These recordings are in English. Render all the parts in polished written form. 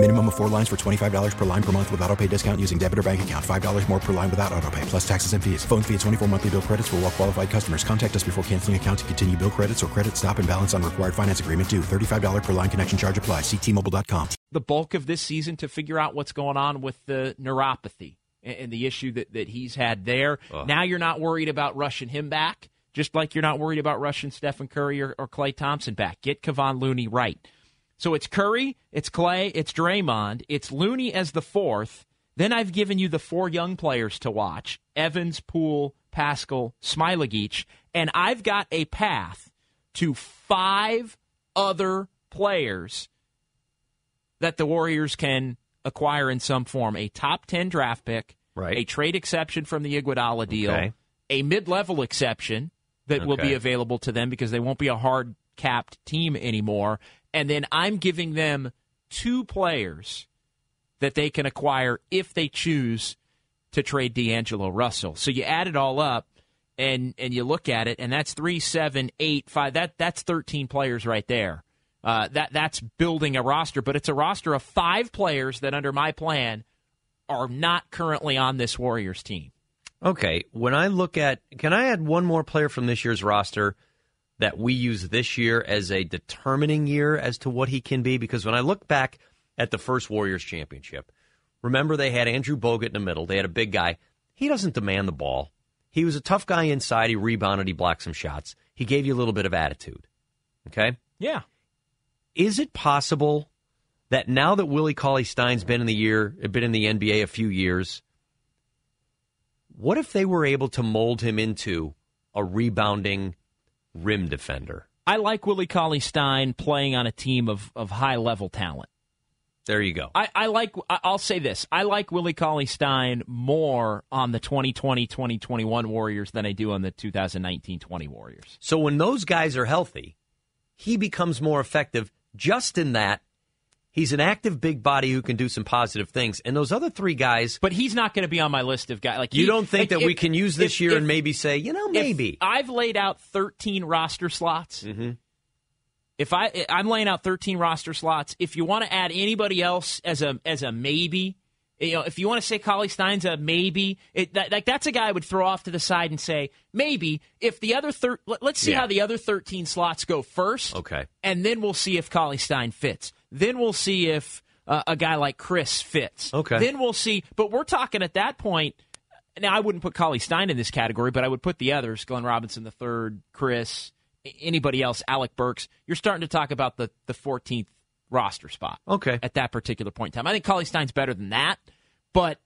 Minimum of 4 lines for $25 per line per month with auto-pay discount using debit or bank account. $5 more per line without auto-pay, plus taxes and fees. Phone fee at 24 monthly bill credits for well-qualified customers. Contact us before canceling account to continue bill credits or credit stop and balance on required finance agreement due. $35 per line connection charge applies. See T-Mobile.com. The bulk of this season to figure out what's going on with the neuropathy and the issue that he's had there. Now you're not worried about rushing him back, just like you're not worried about rushing Stephen Curry or Clay Thompson back. Get Kavon Looney right. So it's Curry, it's Clay, it's Draymond, it's Looney as the fourth. Then I've given you the four young players to watch, Evans, Poole, Paschall, Smailagić, and I've got a path to 5 other players that the Warriors can acquire in some form. A top 10 draft pick, right. A trade exception from the Iguodala deal, okay. A mid-level exception that will be available to them because they won't be a hard-capped team anymore. And then I'm giving them 2 players that they can acquire if they choose to trade D'Angelo Russell. So you add it all up and you look at it, and that's 3, 7, 8, 5. That's 13 players right there. That's building a roster, but it's a roster of 5 players that under my plan are not currently on this Warriors team. Okay, when I look at, can I add one more player from this year's roster that we use this year as a determining year as to what he can be? Because when I look back at the first Warriors championship, remember they had Andrew Bogut in the middle. They had a big guy. He doesn't demand the ball. He was a tough guy inside. He rebounded. He blocked some shots. He gave you a little bit of attitude. Okay? Yeah. Is it possible that now that Willie Cauley-Stein's been in the NBA a few years, what if they were able to mold him into a rebounding rim defender? I like Willie Cauley-Stein playing on a team of high-level talent. There you go. I'll say this. I like Willie Cauley-Stein more on the 2020-2021 Warriors than I do on the 2019-20 Warriors. So when those guys are healthy, he becomes more effective just in that he's an active big body who can do some positive things. And those other 3 guys... But he's not going to be on my list of guys. Like you don't think that we can use this year and maybe say, maybe. I've laid out 13 roster slots. Mm-hmm. If I'm laying out 13 roster slots, if you want to add anybody else as a maybe, if you want to say Cauley-Stein's a maybe, that's a guy I would throw off to the side and say, maybe, if the other let's see how the other 13 slots go first, okay, and then we'll see if Cauley-Stein fits. Then we'll see if a guy like Chris fits. Okay. Then we'll see. But we're talking at that point. Now, I wouldn't put Cauley-Stein in this category, but I would put the others, Glenn Robinson III, Chris, anybody else, Alec Burks. You're starting to talk about the 14th roster spot at that particular point in time. I think Cauley-Stein's better than that, but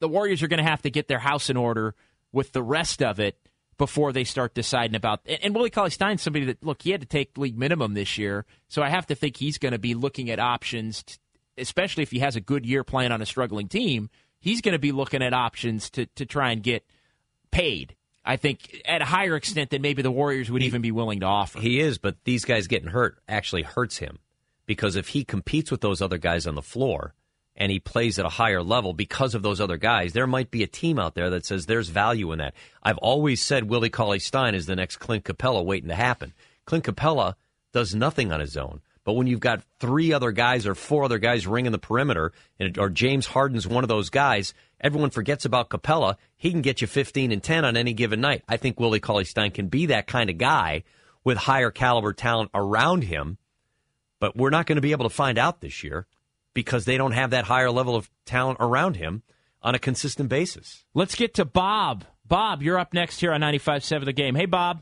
the Warriors are going to have to get their house in order with the rest of it before they start deciding about... And Willie Cauley-Stein's somebody that, look, he had to take league minimum this year, so I have to think he's going to be looking at options, especially if he has a good year playing on a struggling team, he's going to be looking at options to try and get paid, I think, at a higher extent than maybe the Warriors would even be willing to offer. He is, but these guys getting hurt actually hurts him, because if he competes with those other guys on the floor and he plays at a higher level because of those other guys, there might be a team out there that says there's value in that. I've always said Willie Cauley-Stein is the next Clint Capella waiting to happen. Clint Capella does nothing on his own, but when you've got 3 other guys or 4 other guys ringing the perimeter, or James Harden's one of those guys, everyone forgets about Capella. He can get you 15 and 10 on any given night. I think Willie Cauley-Stein can be that kind of guy with higher caliber talent around him, but we're not going to be able to find out this year, because they don't have that higher level of talent around him on a consistent basis. Let's get to Bob. Bob, you're up next here on 95.7 The Game. Hey, Bob.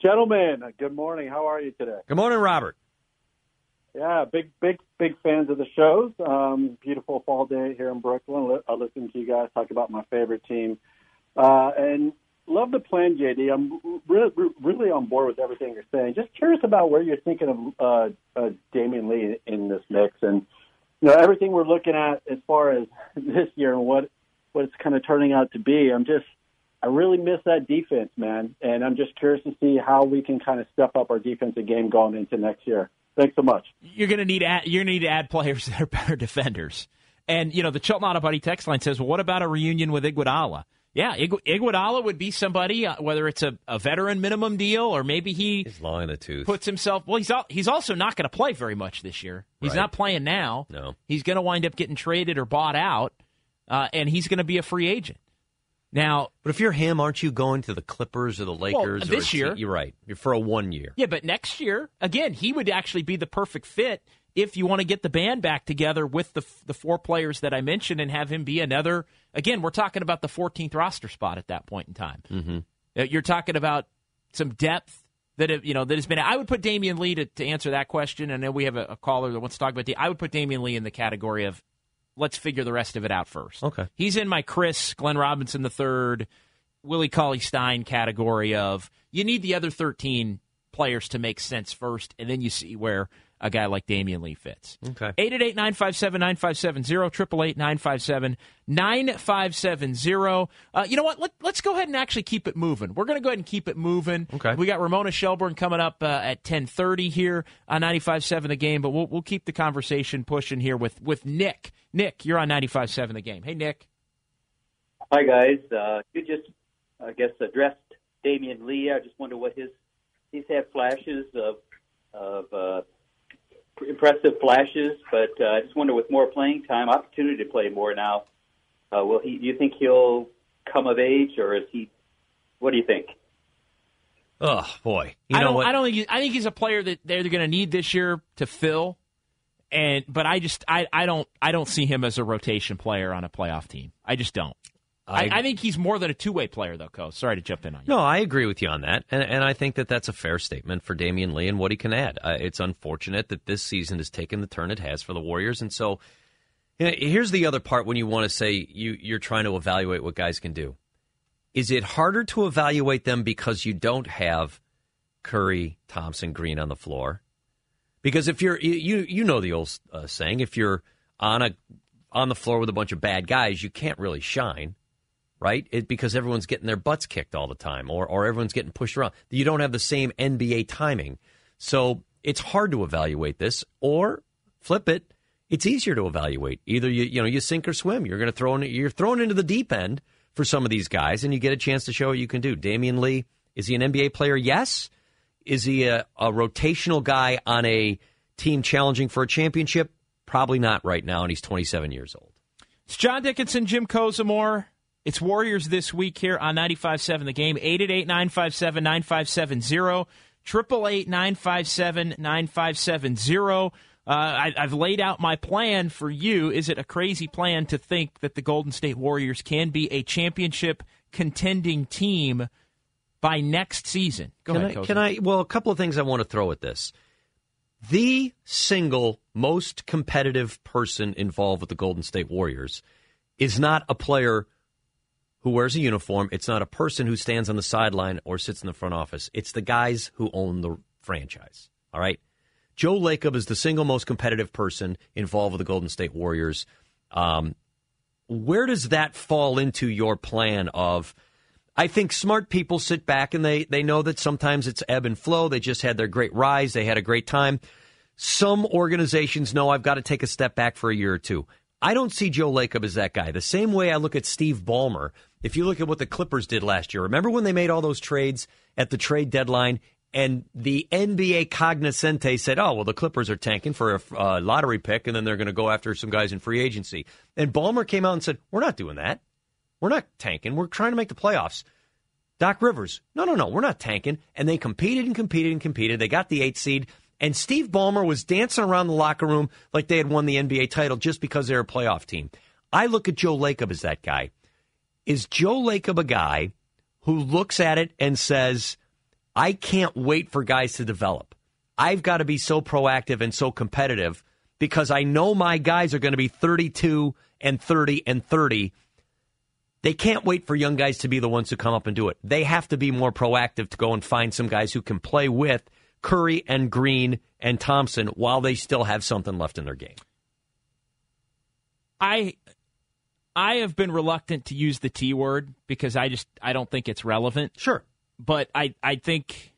Gentlemen, good morning. How are you today? Good morning, Robert. Yeah, big fans of the shows. Beautiful fall day here in Brooklyn. I listen to you guys talk about my favorite team. And love the plan, JD. I'm really on board with everything you're saying. Just curious about where you're thinking of Damian Lee in this mix, and everything we're looking at as far as this year and what it's kind of turning out to be. I'm just I really miss that defense, man. And I'm just curious to see how we can kind of step up our defensive game going into next year. Thanks so much. You're going to need to add players that are better defenders. And, you know, the Chilton Buddy text line says, well, what about a reunion with Iguodala? Yeah, Iguodala would be somebody, whether it's a veteran minimum deal or maybe he's long in the tooth. Puts himself. Well, he's also not going to play very much this year. He's not playing now. No, he's going to wind up getting traded or bought out, and he's going to be a free agent. Now, but if you're him, aren't you going to the Clippers or the Lakers this year? You're right. You're for a 1 year. Yeah, but next year again, he would actually be the perfect fit if you want to get the band back together with the four players that I mentioned and have him be another. Again, we're talking about the 14th roster spot at that point in time. Mm-hmm. You're talking about some depth that has been. I would put Damian Lee to answer that question. And then we have a caller that wants to talk about. I would put Damian Lee in the category of, let's figure the rest of it out first. Okay. He's in my Chris, Glenn Robinson III, Willie Cauley-Stein category of you need the other 13 players to make sense first, and then you see where a guy like Damian Lee fits. Okay. 888-957-9570, 888-957-9570. You know what? Let's go ahead and actually keep it moving. We're going to go ahead and keep it moving. Okay. We got Ramona Shelburne coming up at 10:30 here on 95.7 The Game, but we'll keep the conversation pushing here with Nick. Nick, you're on 95.7 The Game. Hey, Nick. Hi, guys. You just, I guess, addressed Damian Lee. I just wonder what he's had flashes of impressive flashes, but I just wonder with more playing time, opportunity to play more now, do you think he'll come of age, or is he? What do you think? Oh boy, I think he's a player that they're going to need this year to fill, but I don't see him as a rotation player on a playoff team. I just don't. I think he's more than a two-way player, though, Coach. Sorry to jump in on you. No, I agree with you on that, and I think that that's a fair statement for Damian Lee and what he can add. It's unfortunate that this season has taken the turn it has for the Warriors, and so here's the other part when you want to say you're trying to evaluate what guys can do. Is it harder to evaluate them because you don't have Curry, Thompson, Green on the floor? Because if you're, you know the old saying, if you're on the floor with a bunch of bad guys, you can't really shine. Right? Because everyone's getting their butts kicked all the time or everyone's getting pushed around. You don't have the same NBA timing. So it's hard to evaluate this, or flip it, it's easier to evaluate. Either you sink or swim. You're thrown into the deep end for some of these guys and you get a chance to show what you can do. Damian Lee, is he an NBA player? Yes. Is he a rotational guy on a team challenging for a championship? Probably not right now, and he's 27 years old. It's John Dickinson, Jim Kozimor. It's Warriors this week here on 95.7 The Game, 888-957-9570, 888-957-9570. I've laid out my plan for you. Is it a crazy plan to think that the Golden State Warriors can be a championship contending team by next season? Well, a couple of things I want to throw at this. The single most competitive person involved with the Golden State Warriors is not a player who wears a uniform. It's not a person who stands on the sideline or sits in the front office. It's the guys who own the franchise, all right? Joe Lacob is the single most competitive person involved with the Golden State Warriors. Where does that fall into your plan of, I think smart people sit back and they know that sometimes it's ebb and flow. They just had their great rise. They had a great time. Some organizations know I've got to take a step back for a year or two. I don't see Joe Lacob as that guy. The same way I look at Steve Ballmer. If you look at what the Clippers did last year, remember when they made all those trades at the trade deadline and the NBA cognoscente said, oh, well, the Clippers are tanking for a lottery pick and then they're going to go after some guys in free agency. And Ballmer came out and said, we're not doing that. We're not tanking. We're trying to make the playoffs. Doc Rivers, no, we're not tanking. And they competed and competed and competed. They got the 8th seed. And Steve Ballmer was dancing around the locker room like they had won the NBA title just because they're a playoff team. I look at Joe Lacob as that guy. Is Joe Lacob a guy who looks at it and says, I can't wait for guys to develop. I've got to be so proactive and so competitive because I know my guys are going to be 32 and 30 and 30. They can't wait for young guys to be the ones who come up and do it. They have to be more proactive to go and find some guys who can play with Curry and Green and Thompson while they still have something left in their game. I I have been reluctant to use the T word because I don't think it's relevant. Sure. But I think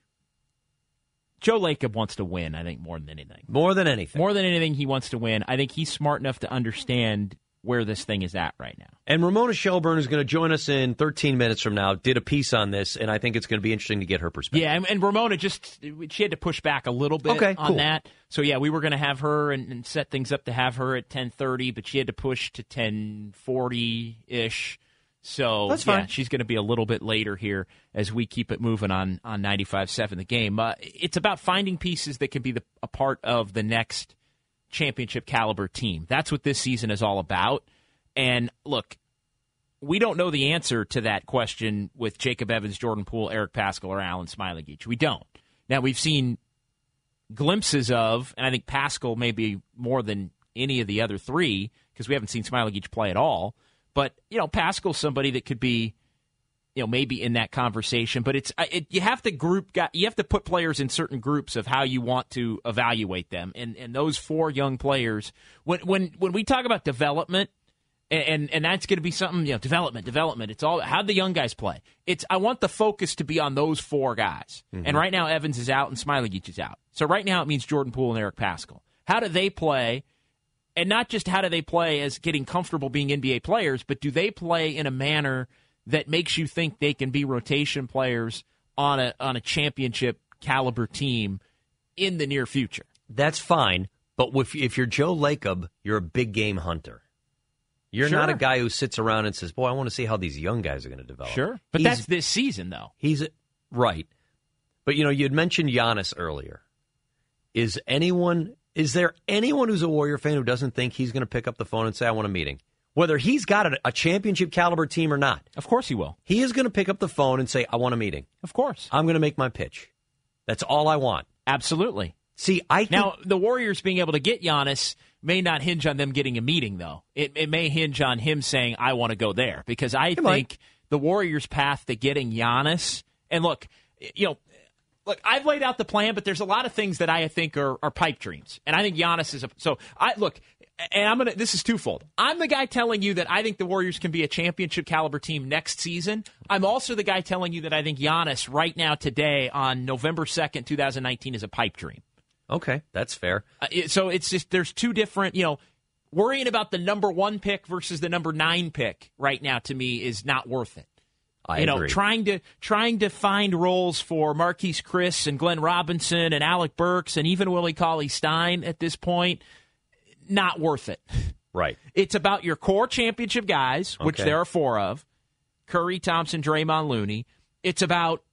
Joe Lacob wants to win, I think, more than anything. More than anything. More than anything, he wants to win. I think he's smart enough to understand where this thing is at right now. And Ramona Shelburne is going to join us in 13 minutes from now, did a piece on this, and I think it's going to be interesting to get her perspective. Yeah, and Ramona she had to push back a little bit on that. So, yeah, we were going to have her and set things up to have her at 10:30, but she had to push to 10:40-ish. So, that's fine. Yeah, she's going to be a little bit later here as we keep it moving on 95.7 The Game. It's about finding pieces that can be a part of the next championship caliber team. That's what this season is all about. And look, we don't know the answer to that question with Jacob Evans, Jordan Poole, Eric Paschall, or Alen Smailagić. We don't. Now, we've seen glimpses of, and I think Paschall maybe more than any of the other three because we haven't seen Smailagić play at all. But, Paschall's somebody that could be, maybe in that conversation. But you have to you have to put players in certain groups of how you want to evaluate them. And those four young players, when we talk about development, and that's going to be something, development. It's all how the young guys play. I want the focus to be on those four guys. Mm-hmm. And right now Evans is out and Smailagić is out. So right now it means Jordan Poole and Eric Paschall. How do they play? And not just how do they play as getting comfortable being NBA players, but do they play in a manner that makes you think they can be rotation players on a championship caliber team in the near future? That's fine, but if you're Joe Lacob, you're a big game hunter. You're not a guy who sits around and says, boy, I want to see how these young guys are going to develop. Sure, but that's this season, though. Right. But, you'd mentioned Giannis earlier. Is there anyone who's a Warrior fan who doesn't think he's going to pick up the phone and say, I want a meeting? Whether he's got a championship caliber team or not. Of course he will. He is going to pick up the phone and say, I want a meeting. Of course. I'm going to make my pitch. That's all I want. Absolutely. See, Now, the Warriors being able to get Giannis may not hinge on them getting a meeting, though. It may hinge on him saying, I want to go there. Because I think the Warriors' path to getting Giannis, and look, I've laid out the plan, but there's a lot of things that I think are pipe dreams. And I think Giannis is this is twofold. I'm the guy telling you that I think the Warriors can be a championship caliber team next season. I'm also the guy telling you that I think Giannis right now today on November 2nd, 2019 is a pipe dream. Okay, that's fair. So it's just there's two different, worrying about the number 1 pick versus the number 9 pick right now to me is not worth it. I agree. Trying to find roles for Marquese Chriss and Glenn Robinson and Alec Burks and even Willie Cauley-Stein at this point, not worth it. Right. It's about your core championship guys, which there are four of, Curry, Thompson, Draymond, Looney. It's about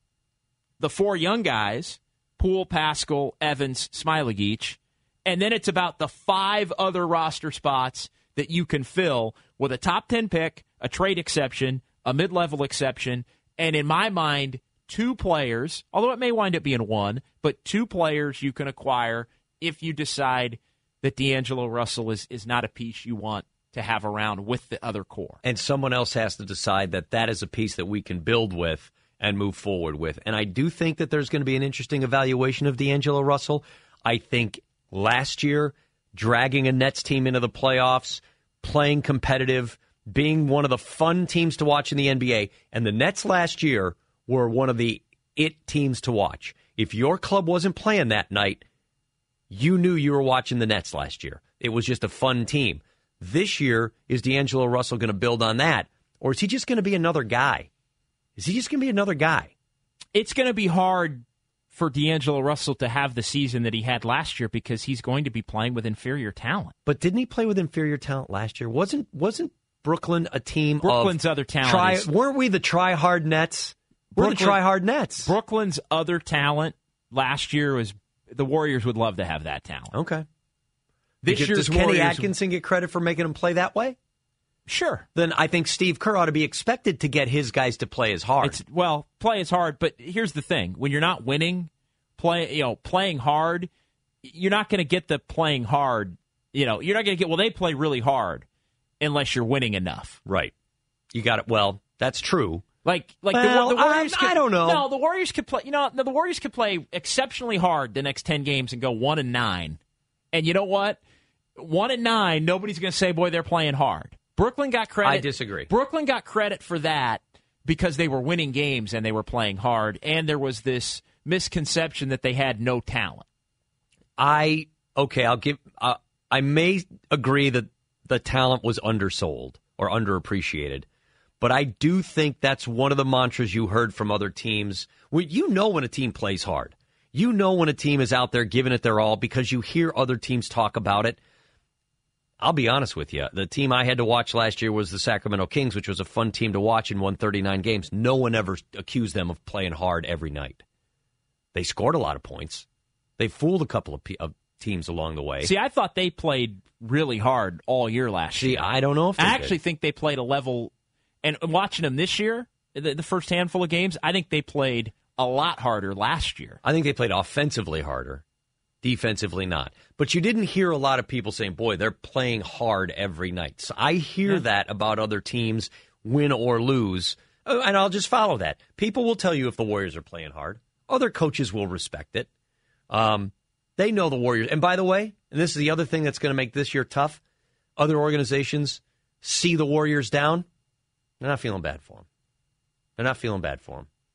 the four young guys, Poole, Paschall, Evans, Smailagić, and then it's about the 5 other roster spots that you can fill with a top 10 pick, a trade exception, a mid-level exception, and in my mind, 2 players, although it may wind up being 1, but 2 players you can acquire if you decide that D'Angelo Russell is not a piece you want to have around with the other core. And someone else has to decide that is a piece that we can build with and move forward with. And I do think that there's going to be an interesting evaluation of D'Angelo Russell. I think last year, dragging a Nets team into the playoffs, playing competitive, being one of the fun teams to watch in the NBA, and the Nets last year were one of the it teams to watch. If your club wasn't playing that night, you knew you were watching the Nets last year. It was just a fun team. This year, is D'Angelo Russell going to build on that, or is he just going to be another guy? It's going to be hard for D'Angelo Russell to have the season that he had last year because he's going to be playing with inferior talent. But didn't he play with inferior talent last year? Wasn't Brooklyn a team? Brooklyn's other talent. Weren't we the try-hard Nets? We're the try-hard Nets. Brooklyn's other talent last year was the Warriors would love to have that talent. Okay. Does Kenny Atkinson get credit for making him play that way? Sure. Then I think Steve Kerr ought to be expected to get his guys to play as hard. Play as hard, but here's the thing. When you're not winning, playing hard, you're not going to get the playing hard. You're not going to get, they play really hard. Unless you're winning enough. Right. You got it. Well, that's true. The Warriors I don't know. No, the Warriors could play the Warriors could play exceptionally hard the next 10 games and go 1-9. And you know what? 1-9, nobody's gonna say, boy, they're playing hard. Brooklyn got credit. I disagree. Brooklyn got credit for that because they were winning games and they were playing hard, and there was this misconception that they had no talent. I may agree that the talent was undersold or underappreciated, but I do think that's one of the mantras you heard from other teams. Well, you know when a team plays hard. You know when a team is out there giving it their all because you hear other teams talk about it. I'll be honest with you. The team I had to watch last year was the Sacramento Kings, which was a fun team to watch and won 39 games. No one ever accused them of playing hard every night. They scored a lot of points. They fooled a couple of teams along the way. See, I thought they played really hard all year last year. I don't know if they did. I actually think they played a level, and watching them this year, the first handful of games, I think they played a lot harder last year. I think they played offensively harder. Defensively not. But you didn't hear a lot of people saying, boy, they're playing hard every night. So I hear that about other teams, win or lose, and I'll just follow that. People will tell you if the Warriors are playing hard. Other coaches will respect it. They know the Warriors. And by the way, and this is the other thing that's going to make this year tough, other organizations see the Warriors down. They're not feeling bad for them.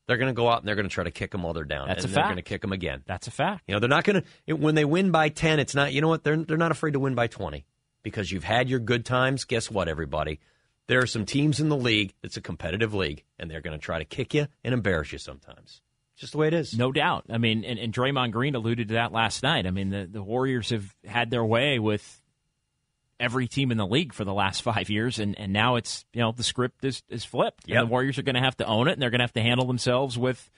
They're going to go out and they're going to try to kick them while they're down. That's a fact. They're going to kick them again. That's a fact. You know, they're not going to, when they win by 10, it's not, you know what, they're not afraid to win by 20 because you've had your good times. Guess what, everybody? There are some teams in the league that's a competitive league, and they're going to try to kick you and embarrass you sometimes. Just the way it is. No doubt. I mean, and Draymond Green alluded to that last night. I mean, the Warriors have had their way with every team in the league for the last 5 years, and now it's, you know, the script is flipped. Yep. And the Warriors are going to have to own it, and they're going to have to handle themselves with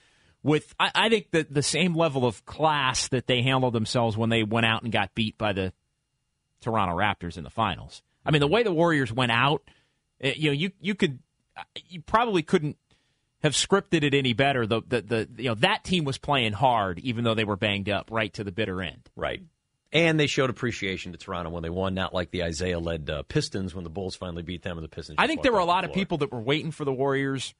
I think, the same level of class that they handled themselves when they went out and got beat by the Toronto Raptors in the finals. I mean, the way the Warriors went out, you know, you probably couldn't have scripted it any better. The you know, that team was playing hard, even though they were banged up right to the bitter end. Right. And they showed appreciation to Toronto when they won, not like the Isaiah-led Pistons when the Bulls finally beat them and the Pistons. I think there were a lot of people that were waiting for the Warriors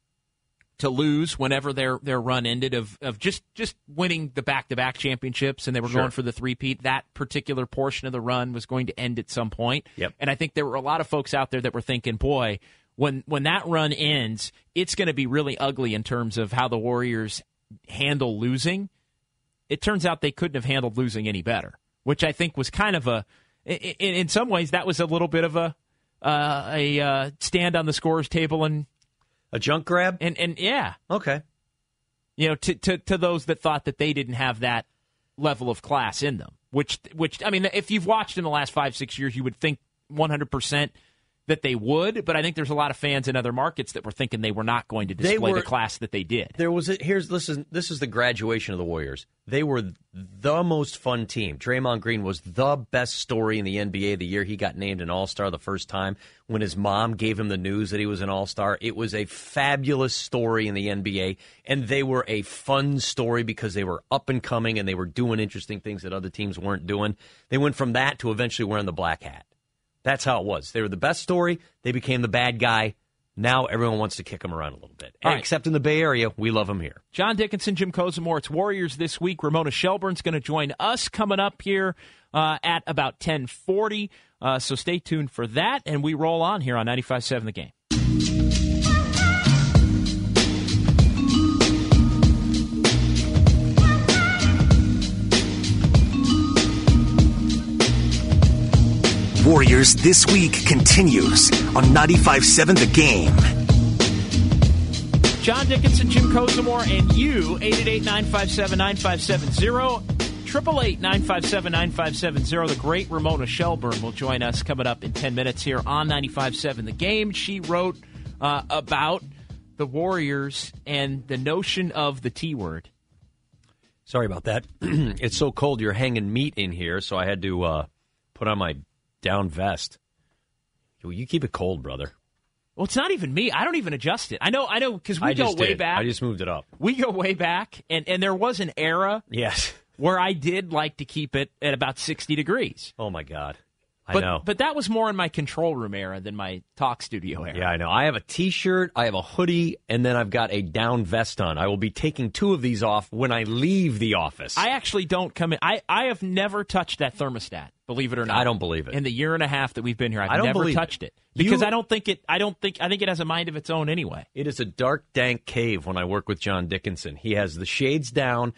to lose whenever their run ended of just winning the back-to-back championships, and they were going for the three-peat. That particular portion of the run was going to end at some point. Yep. And I think there were a lot of folks out there that were thinking, boy, when that run ends, it's going to be really ugly in terms of how the Warriors handle losing. It turns out they couldn't have handled losing any better. Which I think was kind of in some ways, that was a little bit of a stand on the scorer's table and a junk grab, and yeah, okay, you know, to those that thought that they didn't have that level of class in them, which I mean, if you've watched in the last 5-6 years, you would think 100% that they would, but I think there's a lot of fans in other markets that were thinking they were not going to display the class that they did. This is the graduation of the Warriors. They were the most fun team. Draymond Green was the best story in the NBA the year he got named an All-Star the first time. When his mom gave him the news that he was an All-Star, it was a fabulous story in the NBA, and they were a fun story because they were up and coming and they were doing interesting things that other teams weren't doing. They went from that to eventually wearing the black hat. That's how it was. They were the best story. They became the bad guy. Now everyone wants to kick them around a little bit. Right. Except in the Bay Area, we love them here. John Dickinson, Jim Kozimor, it's Warriors this week. Ramona Shelburne's going to join us coming up here at about 10:40. So stay tuned for that, and we roll on here on 95.7 The Game. Warriors This Week continues on 95.7 The Game. John Dickinson, Jim Kozimor, and you, 888-957-9570, 888-957-9570. The great Ramona Shelburne will join us coming up in 10 minutes here on 95.7 The Game. She wrote about the Warriors and the notion of the T-word. Sorry about that. It's so cold you're hanging meat in here, so I had to put on my down vest. You keep it cold, brother. Well, it's not even me. I don't even adjust it. I know, because we go way back. I just moved it up. We go way back, and there was an era where I did like to keep it at about 60 degrees. Oh, my God. I know. But that was more in my control room era than my talk studio era. Yeah, I know. I have a T-shirt, I have a hoodie, and then I've got a down vest on. I will be taking two of these off when I leave the office. I actually don't come in. I have never touched that thermostat, believe it or not. I don't believe it. In the year and a half that we've been here, I've never touched it. Because I think it has a mind of its own anyway. It is a dark, dank cave when I work with John Dickinson. He has the shades down.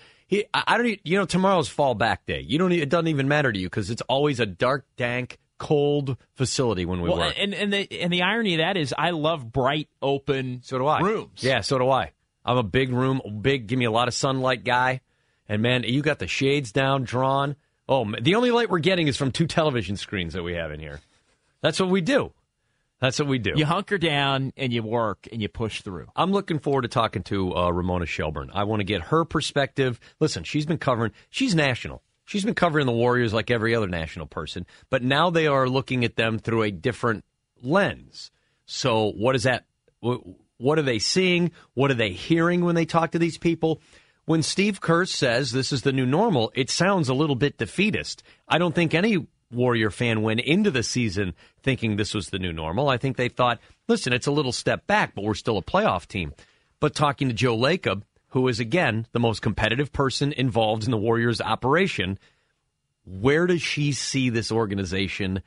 Tomorrow's fall back day. It doesn't even matter to you because it's always a dark, dank, cold facility when we work. And the irony of that is I love bright, open rooms. Yeah, so do I. I'm a big room, give me a lot of sunlight guy. And man, you got the shades down, drawn. Oh, man, the only light we're getting is from two television screens that we have in here. That's what we do. That's what we do. You hunker down, and you work, and you push through. I'm looking forward to talking to Ramona Shelburne. I want to get her perspective. Listen, she's national. She's been covering the Warriors like every other national person, but now they are looking at them through a different lens. So what are they seeing? What are they hearing when they talk to these people? When Steve Kerr says this is the new normal, it sounds a little bit defeatist. I don't think any Warrior fan went into the season thinking this was the new normal. I think they thought, listen, it's a little step back, but we're still a playoff team. But talking to Joe Lacob, who is, again, the most competitive person involved in the Warriors operation, where does she see this organization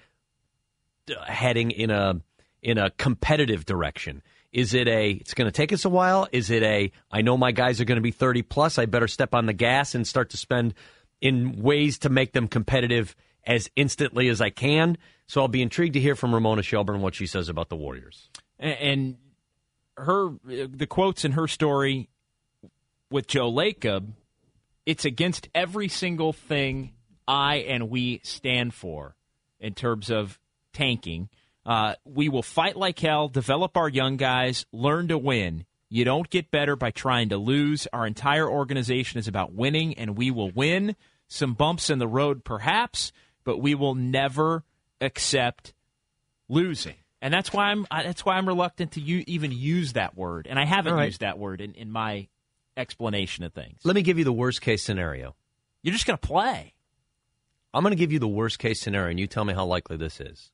heading in a competitive direction? Is it it's going to take us a while? Is it I know my guys are going to be 30-plus, I better step on the gas and start to spend in ways to make them competitive as instantly as I can? So I'll be intrigued to hear from Ramona Shelburne what she says about the Warriors. And the quotes in her story with Joe Lacob, it's against every single thing I and we stand for in terms of tanking. We will fight like hell, develop our young guys, learn to win. You don't get better by trying to lose. Our entire organization is about winning, and we will win. Some bumps in the road, perhaps, but we will never accept losing, and that's why I'm reluctant to even use that word, and I haven't used that word in my explanation of things. Let me give you the worst case scenario. You're just going to play. I'm going to give you the worst case scenario, and you tell me how likely this is.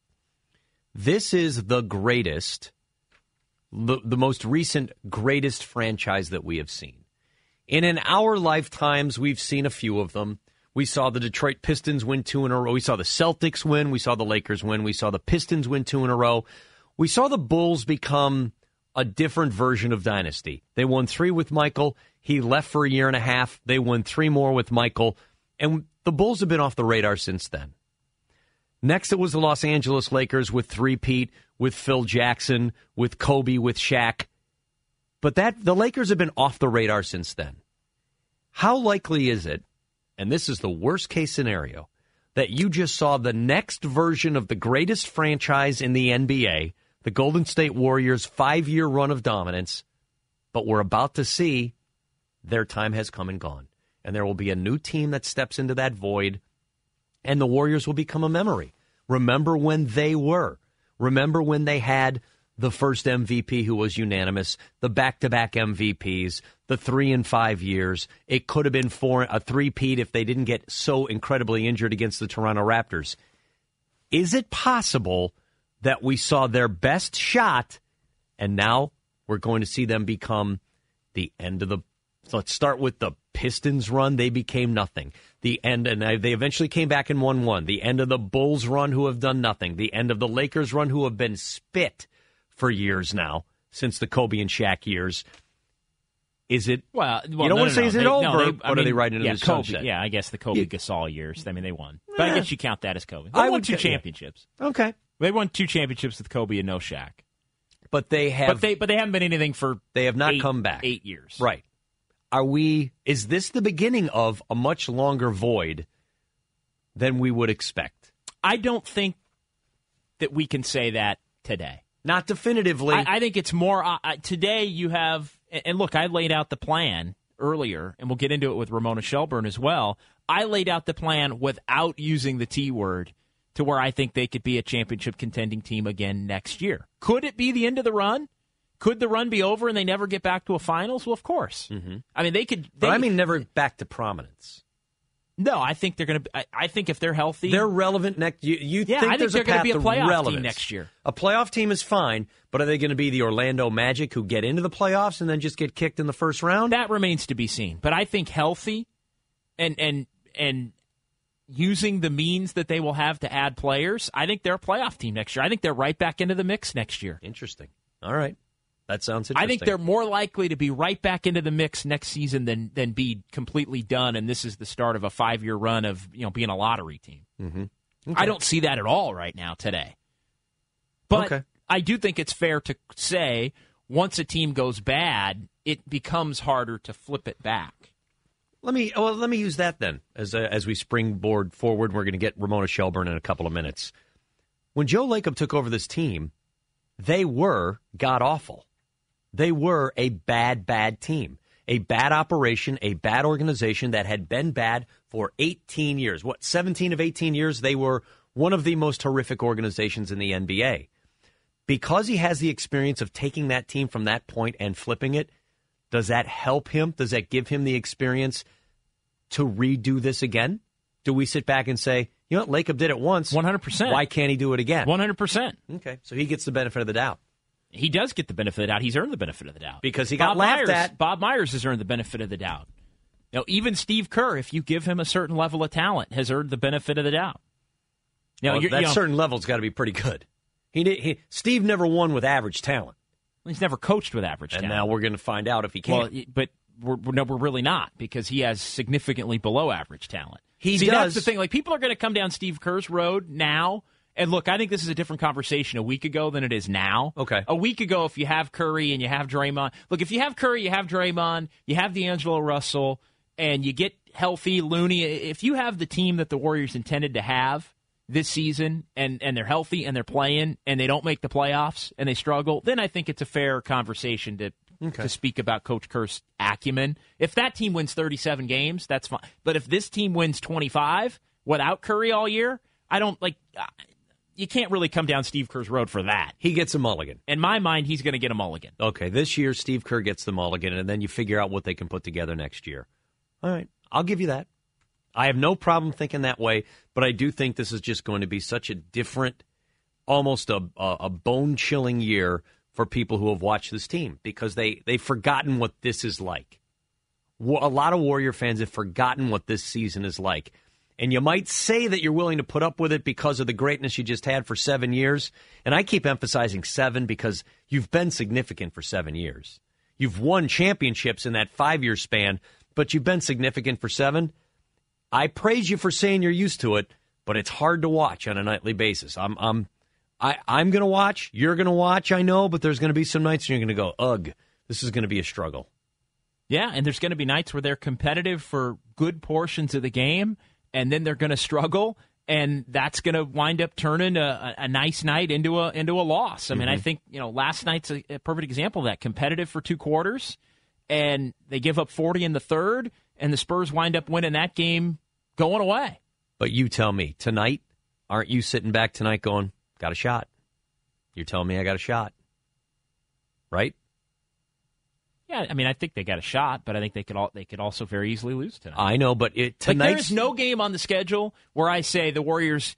This is the greatest, the most recent greatest franchise that we have seen. In our lifetimes, we've seen a few of them. We saw the Detroit Pistons win two in a row. We saw the Celtics win. We saw the Lakers win. We saw the Pistons win two in a row. We saw the Bulls become a different version of dynasty. They won three with Michael. He left for a year and a half. They won three more with Michael. And the Bulls have been off the radar since then. Next, it was the Los Angeles Lakers with three-peat, with Phil Jackson, with Kobe, with Shaq. But the Lakers have been off the radar since then. How likely is it, and this is the worst-case scenario, that you just saw the next version of the greatest franchise in the NBA, the Golden State Warriors' 5-year run of dominance, but we're about to see their time has come and gone, and there will be a new team that steps into that void, and the Warriors will become a memory. Remember when they were. Remember when they had the first MVP who was unanimous, the back-to-back MVPs, the 3 and 5 years. It could have been a three-peat if they didn't get so incredibly injured against the Toronto Raptors. Is it possible that we saw their best shot, and now we're going to see them become the end of the... So let's start with the Pistons run. They became nothing. The end, and they eventually came back and won one. The end of the Bulls run, who have done nothing. The end of the Lakers run, who have been spit for years now, since the Kobe and Shaq years. Is it... Well, you don't want to say over? Are they riding into the sunset? Yeah, I guess the Kobe-Gasol years. I mean, they won. But I guess you count that as Kobe. They won two championships. Yeah. Okay. They won two championships with Kobe and no Shaq. But they have... But they haven't been anything for... They have not come back. 8 years. Right. Is this the beginning of a much longer void than we would expect? I don't think that we can say that today. Not definitively. I think it's more... today you have... And look, I laid out the plan earlier, and we'll get into it with Ramona Shelburne as well. I laid out the plan without using the T word to where I think they could be a championship contending team again next year. Could it be the end of the run? Could the run be over and they never get back to a finals? Well, of course. Mm-hmm. I mean, they could... But I mean never back to prominence. No, I think they're going to. I think if they're healthy, they're relevant next. I think there's a path to playoff team next year. A playoff team is fine, but are they going to be the Orlando Magic who get into the playoffs and then just get kicked in the first round? That remains to be seen. But I think healthy, and using the means that they will have to add players, I think they're a playoff team next year. I think they're right back into the mix next year. Interesting. All right. That sounds interesting. I think they're more likely to be right back into the mix next season than be completely done, and this is the start of a 5-year run of being a lottery team. Mm-hmm. Okay. I don't see that at all right now today. But okay. I do think it's fair to say once a team goes bad, it becomes harder to flip it back. Let me use that then as we springboard forward. We're going to get Ramona Shelburne in a couple of minutes. When Joe Lacob took over this team, they were god-awful. They were a bad, bad team, a bad operation, a bad organization that had been bad for 18 years. 17 of 18 years, they were one of the most horrific organizations in the NBA. Because he has the experience of taking that team from that point and flipping it, does that help him? Does that give him the experience to redo this again? Do we sit back and say, you know what, Lacob did it once. 100%. Why can't he do it again? 100%. Okay, so he gets the benefit of the doubt. He does get the benefit of the doubt. He's earned the benefit of the doubt. Because he got laughed at. Bob Myers has earned the benefit of the doubt. Now, even Steve Kerr, if you give him a certain level of talent, has earned the benefit of the doubt. Now, that certain level's got to be pretty good. Steve never won with average talent. He's never coached with average talent. And now we're going to find out if he can. Well, but we're really not, because he has significantly below average talent. That's the thing. Like, people are going to come down Steve Kerr's road now. And look, I think this is a different conversation a week ago than it is now. Okay. A week ago, if you have Curry and you have Draymond. Look, if you have Curry, you have Draymond, you have D'Angelo Russell, and you get healthy Looney. If you have the team that the Warriors intended to have this season, and they're healthy and they're playing and they don't make the playoffs and they struggle, then I think it's a fair conversation to speak about Coach Kerr's acumen. If that team wins 37 games, that's fine. But if this team wins 25 without Curry all year, you can't really come down Steve Kerr's road for that. He gets a mulligan. In my mind, he's going to get a mulligan. Okay, this year Steve Kerr gets the mulligan, and then you figure out what they can put together next year. All right, I'll give you that. I have no problem thinking that way, but I do think this is just going to be such a different, almost a bone-chilling year for people who have watched this team, because they've forgotten what this is like. A lot of Warrior fans have forgotten what this season is like. And you might say that you're willing to put up with it because of the greatness you just had for 7 years. And I keep emphasizing 7 because you've been significant for 7 years. You've won championships in that 5-year span, but you've been significant for 7. I praise you for saying you're used to it, but it's hard to watch on a nightly basis. I'm going to watch. You're going to watch, I know, but there's going to be some nights and you're going to go, ugh, this is going to be a struggle. Yeah, and there's going to be nights where they're competitive for good portions of the game, and then they're going to struggle, and that's going to wind up turning a nice night into a loss. I mean, I think last night's a perfect example of that. Competitive for 2 quarters, and they give up 40 in the third, and the Spurs wind up winning that game going away. But you tell me, tonight, aren't you sitting back tonight going, got a shot? You're telling me I got a shot, right? Yeah, I mean, I think they got a shot, but I think they could also very easily lose tonight. I know, but there's no game on the schedule where I say the Warriors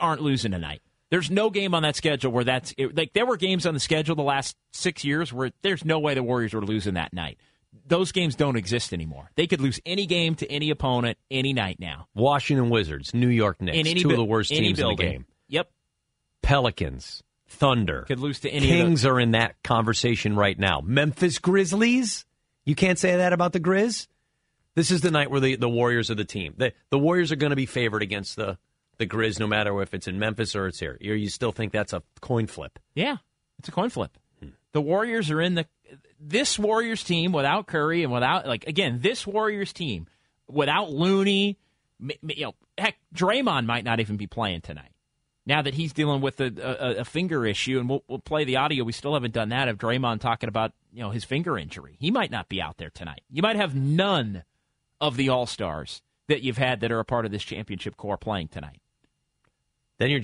aren't losing tonight. There's no game on that schedule where there were games on the schedule the last 6 years where there's no way the Warriors were losing that night. Those games don't exist anymore. They could lose any game to any opponent any night now. Washington Wizards, New York Knicks, two of the worst teams in the game. Yep. Pelicans, Thunder, could lose to any Kings are in that conversation right now. Memphis Grizzlies, you can't say that about the Grizz. This is the night where the Warriors are the team. The Warriors are going to be favored against the Grizz, no matter if it's in Memphis or it's here. You still think that's a coin flip? Yeah, it's a coin flip. The Warriors are in this Warriors team without Curry and without, this Warriors team without Looney. Heck, Draymond might not even be playing tonight, now that he's dealing with a finger issue, and we'll play the audio. We still haven't done that, of Draymond talking about his finger injury. He might not be out there tonight. You might have none of the All-Stars that you've had that are a part of this championship core playing tonight. Then you're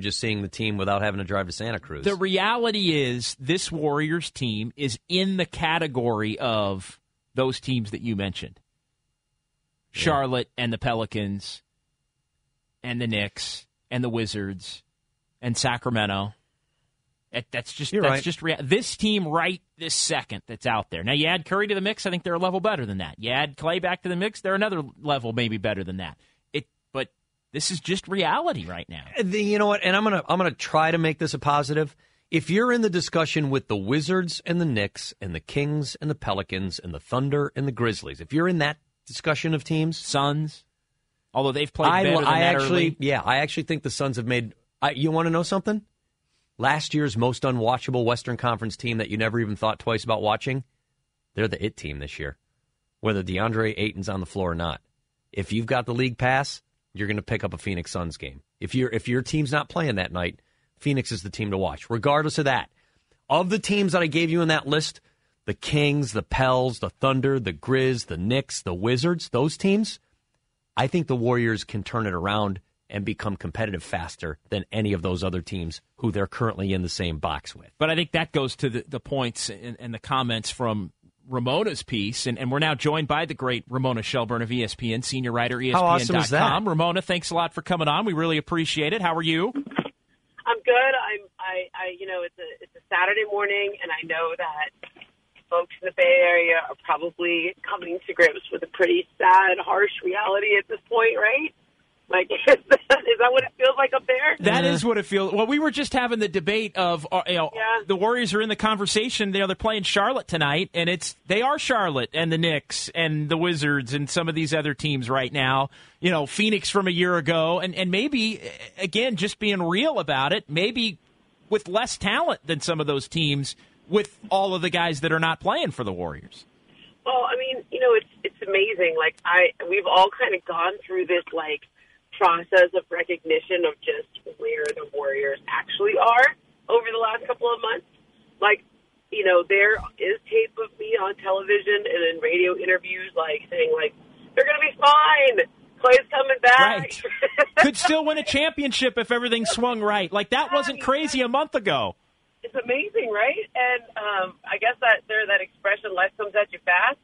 just seeing the team without having to drive to Santa Cruz. The reality is this Warriors team is in the category of those teams that you mentioned. Charlotte and the Pelicans and the Knicks and the Wizards and Sacramento. This team right this second that's out there. Now, you add Curry to the mix, I think they're a level better than that. You add Clay back to the mix, they're another level maybe better than that. But this is just reality right now. You know what, and I'm gonna try to make this a positive. If you're in the discussion with the Wizards and the Knicks and the Kings and the Pelicans and the Thunder and the Grizzlies, if you're in that discussion of teams, Suns, although they've played better than that early. Yeah, I actually think the Suns have made... you want to know something? Last year's most unwatchable Western Conference team that you never even thought twice about watching, they're the it team this year, whether DeAndre Ayton's on the floor or not. If you've got the league pass, you're going to pick up a Phoenix Suns game. If your team's not playing that night, Phoenix is the team to watch, regardless of that. Of the teams that I gave you in that list, the Kings, the Pels, the Thunder, the Grizz, the Knicks, the Wizards, those teams, I think the Warriors can turn it around and become competitive faster than any of those other teams who they're currently in the same box with. But I think that goes to the points and the comments from Ramona's piece, and we're now joined by the great Ramona Shelburne of ESPN, senior writer, ESPN.com. How awesome is that? Ramona, thanks a lot for coming on. We really appreciate it. How are you? I'm good. It's a Saturday morning, and I know that folks in the Bay Area are probably coming to grips with a pretty sad, harsh reality at this point, right? Like, is that what it feels like up there? That is what it feels. Well, we were just having the debate of the Warriors are in the conversation. They're playing Charlotte tonight, and they are Charlotte and the Knicks and the Wizards and some of these other teams right now. You know, Phoenix from a year ago, and maybe again just being real about it. Maybe with less talent than some of those teams, with all of the guys that are not playing for the Warriors. Well, I mean, you know, it's amazing. Like we've all kind of gone through this process of recognition of just where the Warriors actually are over the last couple of months. Like, you know, there is tape of me on television and in radio interviews, saying they're going to be fine. Clay's coming back. Right. Could still win a championship if everything swung right. Like, that wasn't crazy a month ago. It's amazing, right? And I guess that expression, life comes at you fast,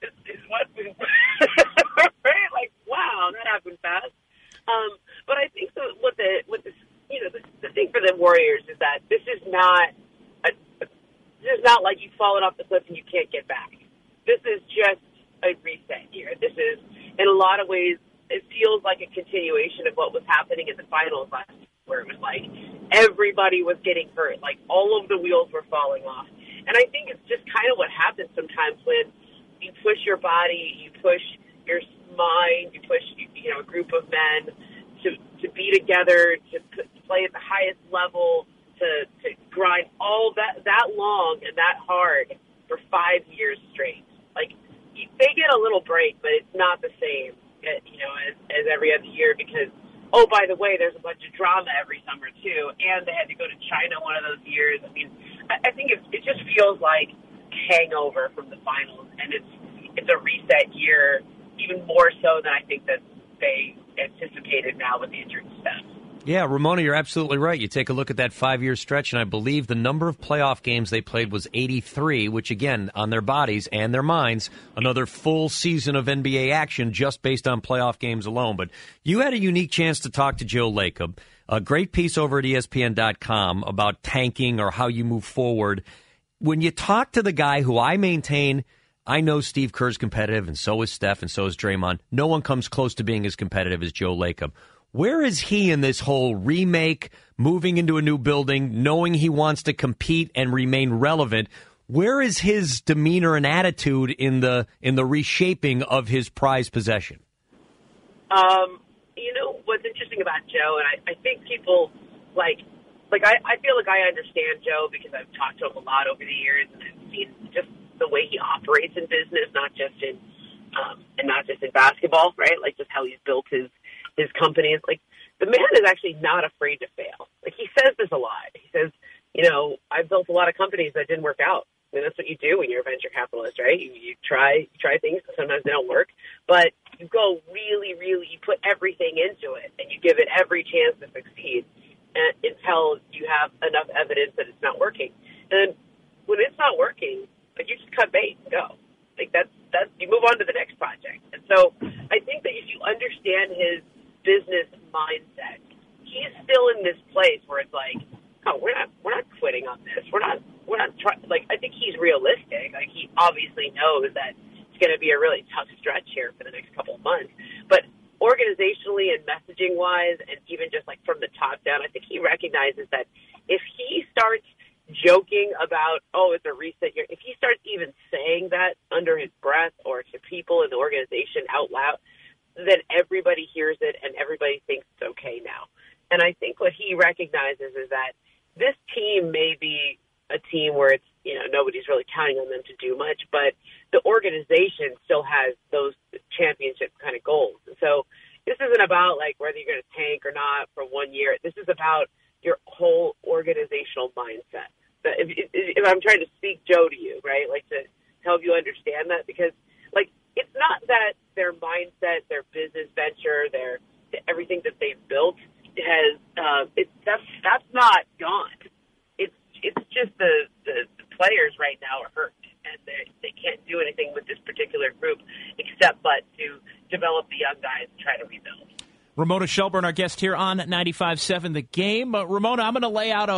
is what we right? Like, wow, that happened fast. But I think that the thing for the Warriors is that this is not like you've fallen off the cliff and you can't get back. This is just a reset year. This is, in a lot of ways, it feels like a continuation of what was happening in the finals last year, where it was like everybody was getting hurt, like all of the wheels were falling off. And I think it's just kind of what happens sometimes when you push your body, you push your mind, you push a group of men to be together, to play at the highest level, to grind all that long and that hard for 5 years straight. Like, they get a little break, but it's not the same, as every other year, because, oh, by the way, there's a bunch of drama every summer too, and they had to go to China one of those years. I mean, I think it just feels like hangover from the finals, and it's a reset year. Even more so than I think that they anticipated now with the injured staff. Yeah, Ramona, you're absolutely right. You take a look at that 5-year stretch, and I believe the number of playoff games they played was 83, which, again, on their bodies and their minds, another full season of NBA action just based on playoff games alone. But you had a unique chance to talk to Joe Lacob, a great piece over at ESPN.com about tanking or how you move forward. When you talk to the guy who I maintain... I know Steve Kerr's competitive, and so is Steph, and so is Draymond. No one comes close to being as competitive as Joe Lacob. Where is he in this whole remake, moving into a new building, knowing he wants to compete and remain relevant? Where is his demeanor and attitude in the reshaping of his prized possession? You know, what's interesting about Joe, and I think people I feel like I understand Joe because I've talked to him a lot over the years, and I've seen just the way he operates in business, not just in basketball, right? Like, just how he's built his company. It's like, the man is actually not afraid to fail. Like, he says this a lot. He says, I've built a lot of companies that didn't work out. I mean, that's what you do when you're a venture capitalist, right? You try things, and sometimes they don't work, but you go really, really, you put everything into it, and you give it every chance to succeed until you have enough evidence that it's not working. And when it's not working, you just cut bait and go. Like, that's you move on to the next project. And so I think place where it's like, oh, we're not quitting on this. We're not trying. Like, I think he's realistic. Like, he obviously knows that it's going to be a really tough stretch here for the next couple of months. But organizationally and messaging wise, and even just like from the top down, I think he recognizes that if he starts joking about, oh, it's a reset year, if he starts even saying that under his breath or to people in the organization out loud, then everybody hears it and everybody thinks it's okay now. And I think what he recognizes is that this team may be a team where it's, you know, nobody's really counting on them to do much, but the organization still has those championship kind of goals. And so this isn't about like whether you're going to tank or not for 1 year. This is about your whole organizational mindset. If I'm trying to speak Joe to you, right, like to help you understand that, because like it's not that their mindset, their business venture, their everything that they've built has that's not gone. It's just the players right now are hurt and they can't do anything with this particular group except but to develop the young guys and try to rebuild. Ramona Shelburne, our guest here on 95.7 The Game. Ramona, I'm going to lay out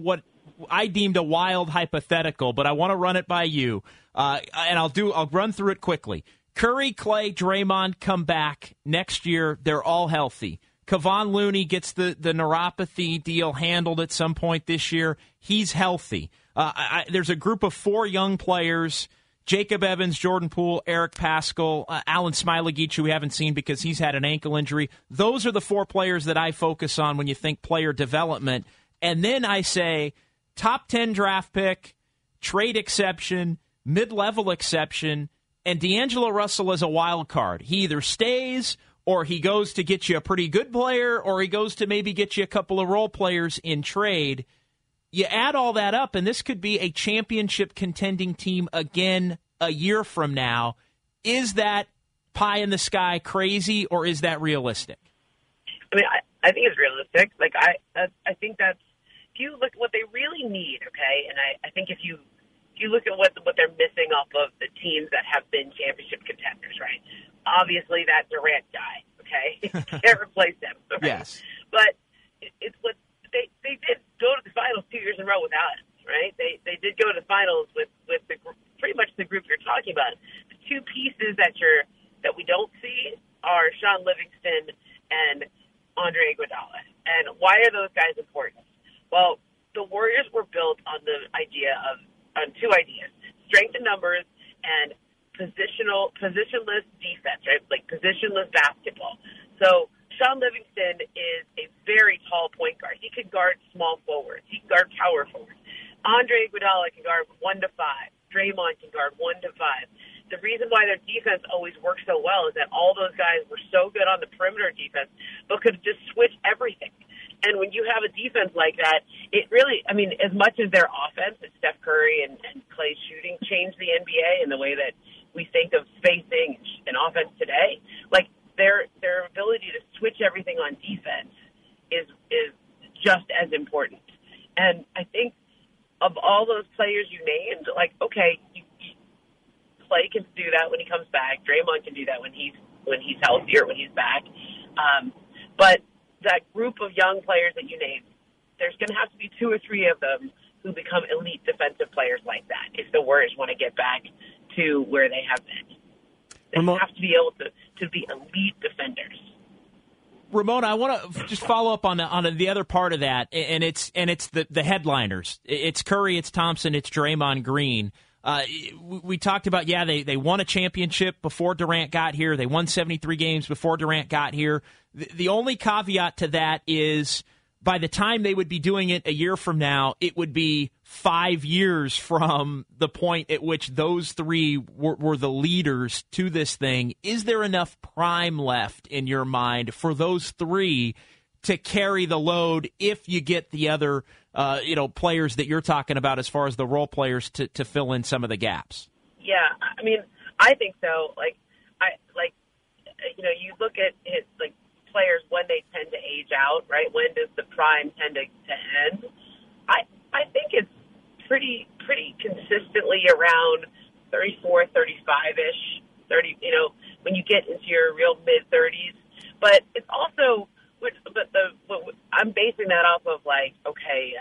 what I deemed a wild hypothetical, but I want to run it by you, and I'll run through it quickly. Curry, Clay, Draymond come back next year. They're all healthy. Kavon Looney gets the neuropathy deal handled at some point this year. He's healthy. There's a group of four young players: Jacob Evans, Jordan Poole, Eric Paschall, Alen Smailagić, who we haven't seen because he's had an ankle injury. Those are the four players that I focus on when you think player development. And then I say top 10 draft pick, trade exception, mid-level exception, and D'Angelo Russell is a wild card. He either stays or he goes to get you a pretty good player or he goes to maybe get you a couple of role players in trade. You add all that up, and this could be a championship contending team again a year from now. Is that pie in the sky crazy, or is that realistic? I mean, I think it's realistic. Like, I think that's, if you look at what they really need, okay, and I think if you look at what they're missing off of the teams that have been championship contenders, right? Obviously, that Durant guy, okay? You can't replace him, right? Yes. But it's what they did go to the finals 2 years in a row without us, right? They did go to the finals with the pretty much the group you're talking about. The two pieces that we don't see are Sean Livingston and Andre Iguodala. And why are those guys important? Well, the Warriors were built on the idea of on two ideas: strength in numbers and positionless defense, right? Like positionless basketball. So Sean Livingston is a very tall point guard. He can guard small forwards. He can guard power forwards. Andre Iguodala can guard 1 to 5. Draymond can guard 1 to 5. The reason why their defense always works so well is that all those guys were so good on the perimeter defense, but could just switch everything. And when you have a defense like that, it really, I mean, as much as their offense, it's Steph Curry and Clay's shooting changed the NBA in the way that we think of spacing and offense today, like, their ability to switch everything on defense is just as important. And I think of all those players you named, like, okay, Clay can do that when he comes back. Draymond can do that when he's healthier, when he's back. But that group of young players that you named, there's going to have to be two or three of them who become elite defensive players like that if the Warriors want to get back to where they have been. They have to be able to be elite defenders. Ramona, I want to just follow up on the other part of that, and it's the headliners. It's Curry, it's Thompson, it's Draymond Green. We talked about, they won a championship before Durant got here. They won 73 games before Durant got here. The only caveat to that is by the time they would be doing it a year from now, it would be 5 years from the point at which those three were the leaders to this thing. Is there enough prime left in your mind for those three to carry the load if you get the other players that you're talking about as far as the role players to fill in some of the gaps? Yeah, I mean, I think so. Like, you look at his, like, players when they tend to age out, right? When does the prime tend to end? I think it's pretty consistently around 34, 35-ish, 30, when you get into your real mid-30s. But it's also But I'm basing that off of, like, okay,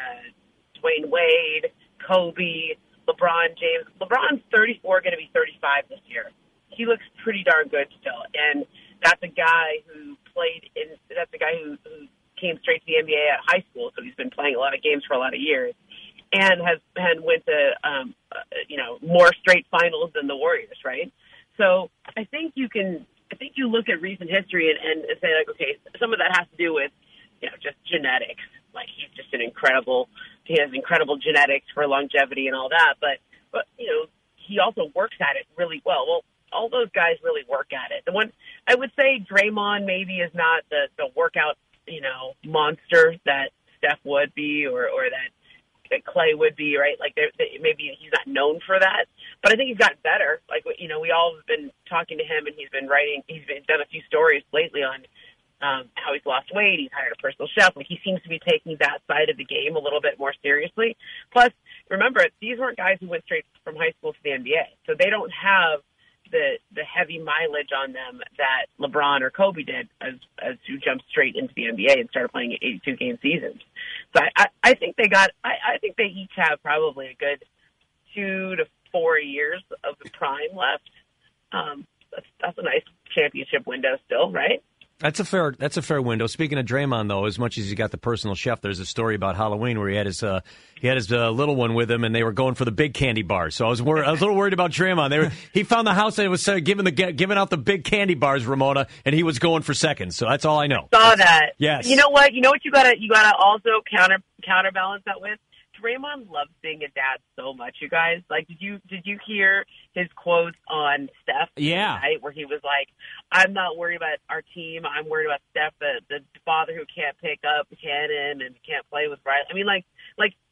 Dwayne Wade, Kobe, LeBron James. LeBron's 34, going to be 35 this year. He looks pretty darn good still, and that's a guy who played in. That's a guy who came straight to the NBA at high school, so he's been playing a lot of games for a lot of years, and has and went to more straight finals than the Warriors, right? So I think you can. I think you look at recent history and say, like, okay, some of that has to do with, just genetics. Like, he's just he has incredible genetics for longevity and all that. But he also works at it really well. Well, all those guys really work at it. The one I would say, Draymond maybe is not the workout, monster that Steph would be or that Clay would be, right? Like, maybe he's not known for that, but I think he's gotten better. Like, we all have been talking to him, and he's been writing. He's been done a few stories lately on how he's lost weight. He's hired a personal chef. Like, he seems to be taking that side of the game a little bit more seriously. Plus, remember, these weren't guys who went straight from high school to the NBA, so they don't have the heavy mileage on them that LeBron or Kobe did as who jumped straight into the NBA and started playing 82-game seasons. So I think they got – I think they each have probably a good 2 to 4 years of the prime left. That's a nice championship window still, right? That's a fair window. Speaking of Draymond, though, as much as he got the personal chef, there's a story about Halloween where he had his little one with him, and they were going for the big candy bar. So I was a little worried about Draymond. He found the house and was giving out the big candy bars, Ramona, and he was going for seconds. So that's all I know. Saw that. Yes. You know what? You gotta also counterbalance that with. Draymond loves being a dad so much, you guys. Like, did you hear his quotes on Steph? Yeah, tonight, where he was like, "I'm not worried about our team. I'm worried about Steph, the father who can't pick up Cannon and can't play with Riley." I mean, like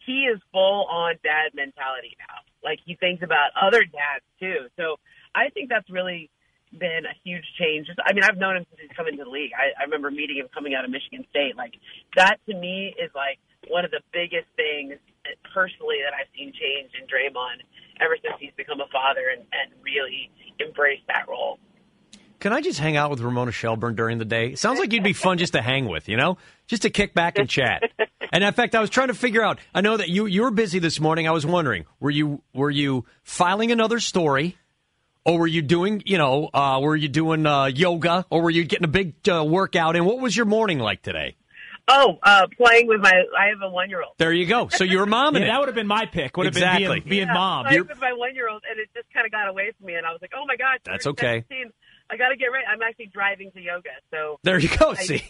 he is full on dad mentality now. Like, he thinks about other dads too. So I think that's really been a huge change. I mean, I've known him since he's come into the league. I remember meeting him coming out of Michigan State. Like, that to me is like one of the biggest things personally that I've seen change in Draymond ever since he's become a father and really embraced that role. Can I just hang out with Ramona Shelburne during the day? It sounds like you'd be fun just to hang with, just to kick back and chat. And in fact, I was trying to figure out, I know that you were busy this morning. I was wondering, were you filing another story? Or were you doing, yoga? Or were you getting a big workout? And what was your morning like today? Oh, playing with I have a 1-year-old. There you go. So you were momming it. That would have been my pick. Would have exactly. been being mom. Playing with my 1-year-old, and it just kind of got away from me. And I was like, oh my gosh. That's okay. 17. I got to get ready. I'm actually driving to yoga. So there you go. I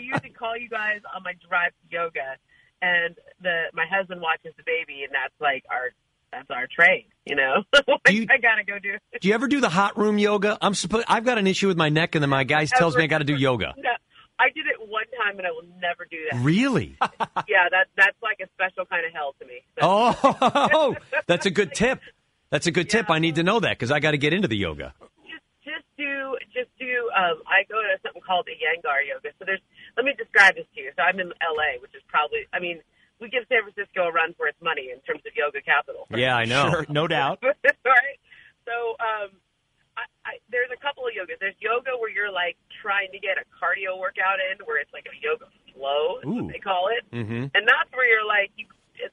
usually call you guys on my drive to yoga, and my husband watches the baby, and that's like our trade, I gotta go do it. Do you ever do the hot room yoga? I've got an issue with my neck, and then my guy tells me I got to do yoga. No, I did it one time, and I will never do that. Really? Yeah, that's like a special kind of hell to me. Oh, that's a good tip. I need to know that because I got to get into the yoga. I go to something called the Iyengar yoga. So let me describe this to you. So I'm in LA, which is probably, I mean, we give San Francisco a run for its money in terms of yoga capital. Right? Yeah, I know. Sure, no doubt. Right? So there's a couple of yogas. There's yoga where you're, like, trying to get a cardio workout in, where it's like a yoga flow, is what they call it. Mm-hmm. And that's where you're, like,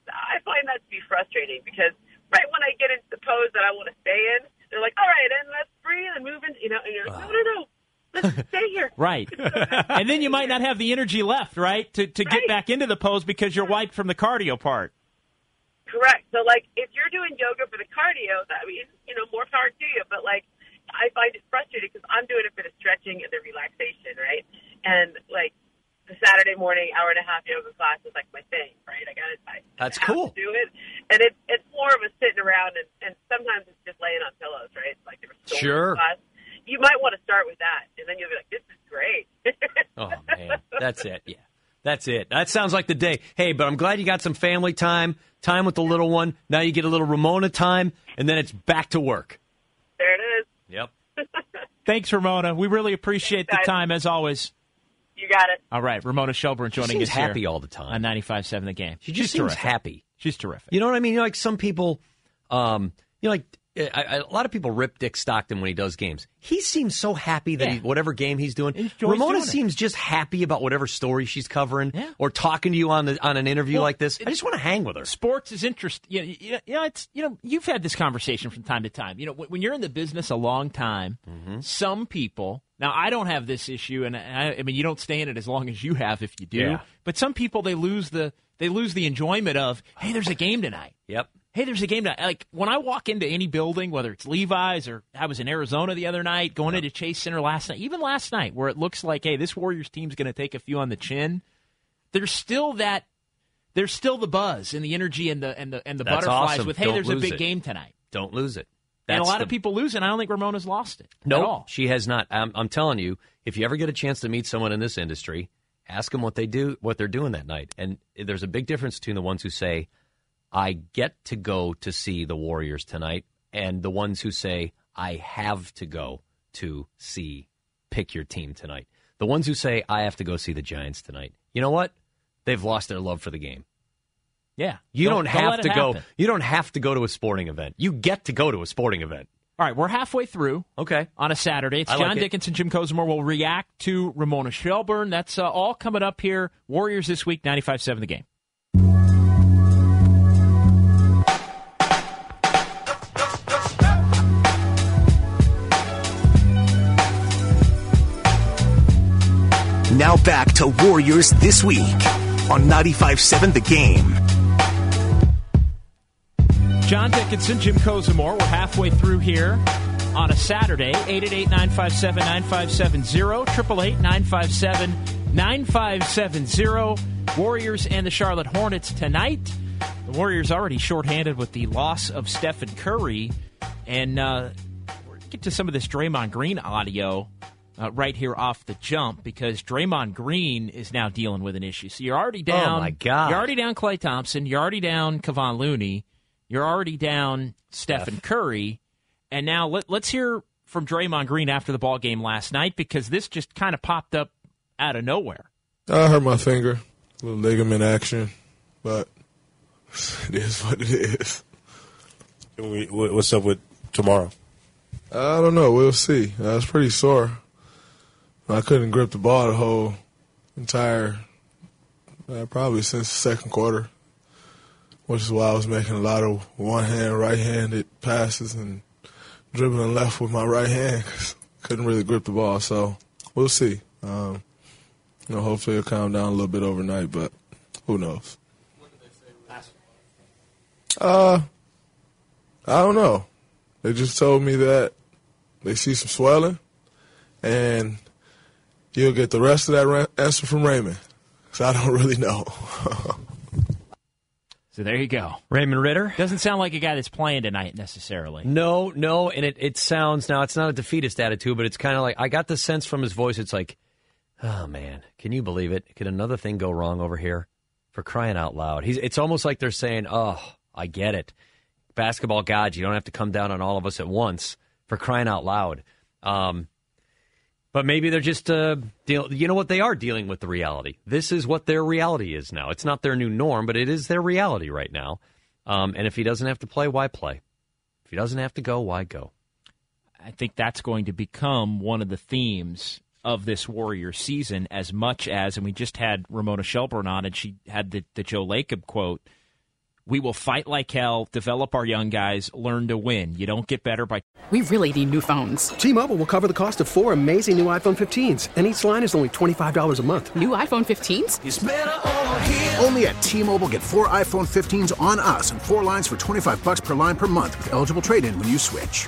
I find that to be frustrating because right when I get into the pose that I want to stay in, they're like, all right, and let's breathe and move in, and you're like, no. Let's stay here. Right. And then you might not have the energy left, right, to get back into the pose because you're wiped from the cardio part. Correct. So, like, if you're doing yoga for the cardio, I mean, more power to you. But, like, I find it frustrating because I'm doing it for the stretching and the relaxation, right? And, like, the Saturday morning hour-and-a-half yoga class is, like, my thing, right? That's cool. I have to do it. And it's more of a sitting around, and sometimes it's just laying on pillows, right? It's like, sure. Class. You might want to start with that, and then you'll be like, this is great. Oh, man. That's it. Yeah. That's it. That sounds like the day. Hey, but I'm glad you got some family time with the little one. Now you get a little Ramona time, and then it's back to work. There it is. Yep. Thanks, Ramona. We really appreciate the time, as always. You got it. All right. Ramona Shelburne joining us here. She's happy all the time. On 95.7 The Game. She just seems terrific. Happy. She's terrific. You know what I mean? Like some people, like a lot of people rip Dick Stockton when he does games. He seems so happy that whatever game he's doing. Ramona seems just happy about whatever story she's covering or talking to you on an interview like this. I just want to hang with her. Sports is interesting. You've had this conversation from time to time. You know, when you're in the business a long time, some people. Now, I don't have this issue, and I mean, you don't stay in it as long as you have if you do. Yeah. But some people, they lose the enjoyment of, hey, there's a game tonight. Yep. Hey, there's a game tonight. Like, when I walk into any building, whether it's Levi's or I was in Arizona the other night, going into Chase Center last night, even last night where it looks like, hey, this Warriors team's going to take a few on the chin, there's still the buzz and the energy and the that's butterflies awesome. With, hey, don't there's a big it. Game tonight. Don't lose it. And a lot of people lose it. I don't think Ramona's lost it at all. She has not. I'm telling you, if you ever get a chance to meet someone in this industry, ask them what they're doing that night. And there's a big difference between the ones who say, I get to go to see the Warriors tonight, and the ones who say, I have to go to see, pick your team tonight. The ones who say, I have to go see the Giants tonight. You know what? They've lost their love for the game. Yeah. You You don't have to go to a sporting event. You get to go to a sporting event. All right, we're halfway through. Okay. On a Saturday. It's John Dickinson, Jim Kozimor will react to Ramona Shelburne. That's all coming up here. Warriors this week, 95.7 The Game. Now back to Warriors this week on 95.7 The Game. John Dickinson, Jim Kozimor. We're halfway through here on a Saturday. 888-957-9570, 888-957-9570. Warriors and the Charlotte Hornets tonight. The Warriors already shorthanded with the loss of Stephen Curry. And we're going to get to some of this Draymond Green audio right here off the jump, because Draymond Green is now dealing with an issue. So you're already down. Oh, my God. You're already down Clay Thompson. You're already down Kavon Looney. You're already down Stephen Curry. And now let's hear from Draymond Green after the ball game last night, because this just kind of popped up out of nowhere. I hurt my finger, a little ligament action, but it is what it is. What's up with tomorrow? I don't know. We'll see. I was pretty sore. I couldn't grip the ball the whole entire, probably since the second quarter, which is why I was making a lot of one-hand, right-handed passes and dribbling left with my right hand. Couldn't really grip the ball, so we'll see. Hopefully it'll calm down a little bit overnight, but who knows? What did they say last week? I don't know. They just told me that they see some swelling, and you'll get the rest of that answer from Raymond, because I don't really know. So there you go. Raymond Ritter. Doesn't sound like a guy that's playing tonight necessarily. No, and it sounds, now it's not a defeatist attitude, but it's kind of like, I got the sense from his voice, it's like, oh man, can you believe it? Could another thing go wrong over here? For crying out loud. It's almost like they're saying, oh, I get it. Basketball gods, you don't have to come down on all of us at once. For crying out loud. But maybe they're just, you know what, they are dealing with the reality. This is what their reality is now. It's not their new norm, but it is their reality right now. And if he doesn't have to play, why play? If he doesn't have to go, why go? I think that's going to become one of the themes of this Warrior season, as much as, and we just had Ramona Shelburne on, and she had the Joe Lacob quote, we will fight like hell, develop our young guys, learn to win. You don't get better by... We really need new phones. T-Mobile will cover the cost of four amazing new iPhone 15s, and each line is only $25 a month. New iPhone 15s? It's better over here. Only at T-Mobile, get four iPhone 15s on us and four lines for $25 per line per month with eligible trade-in when you switch.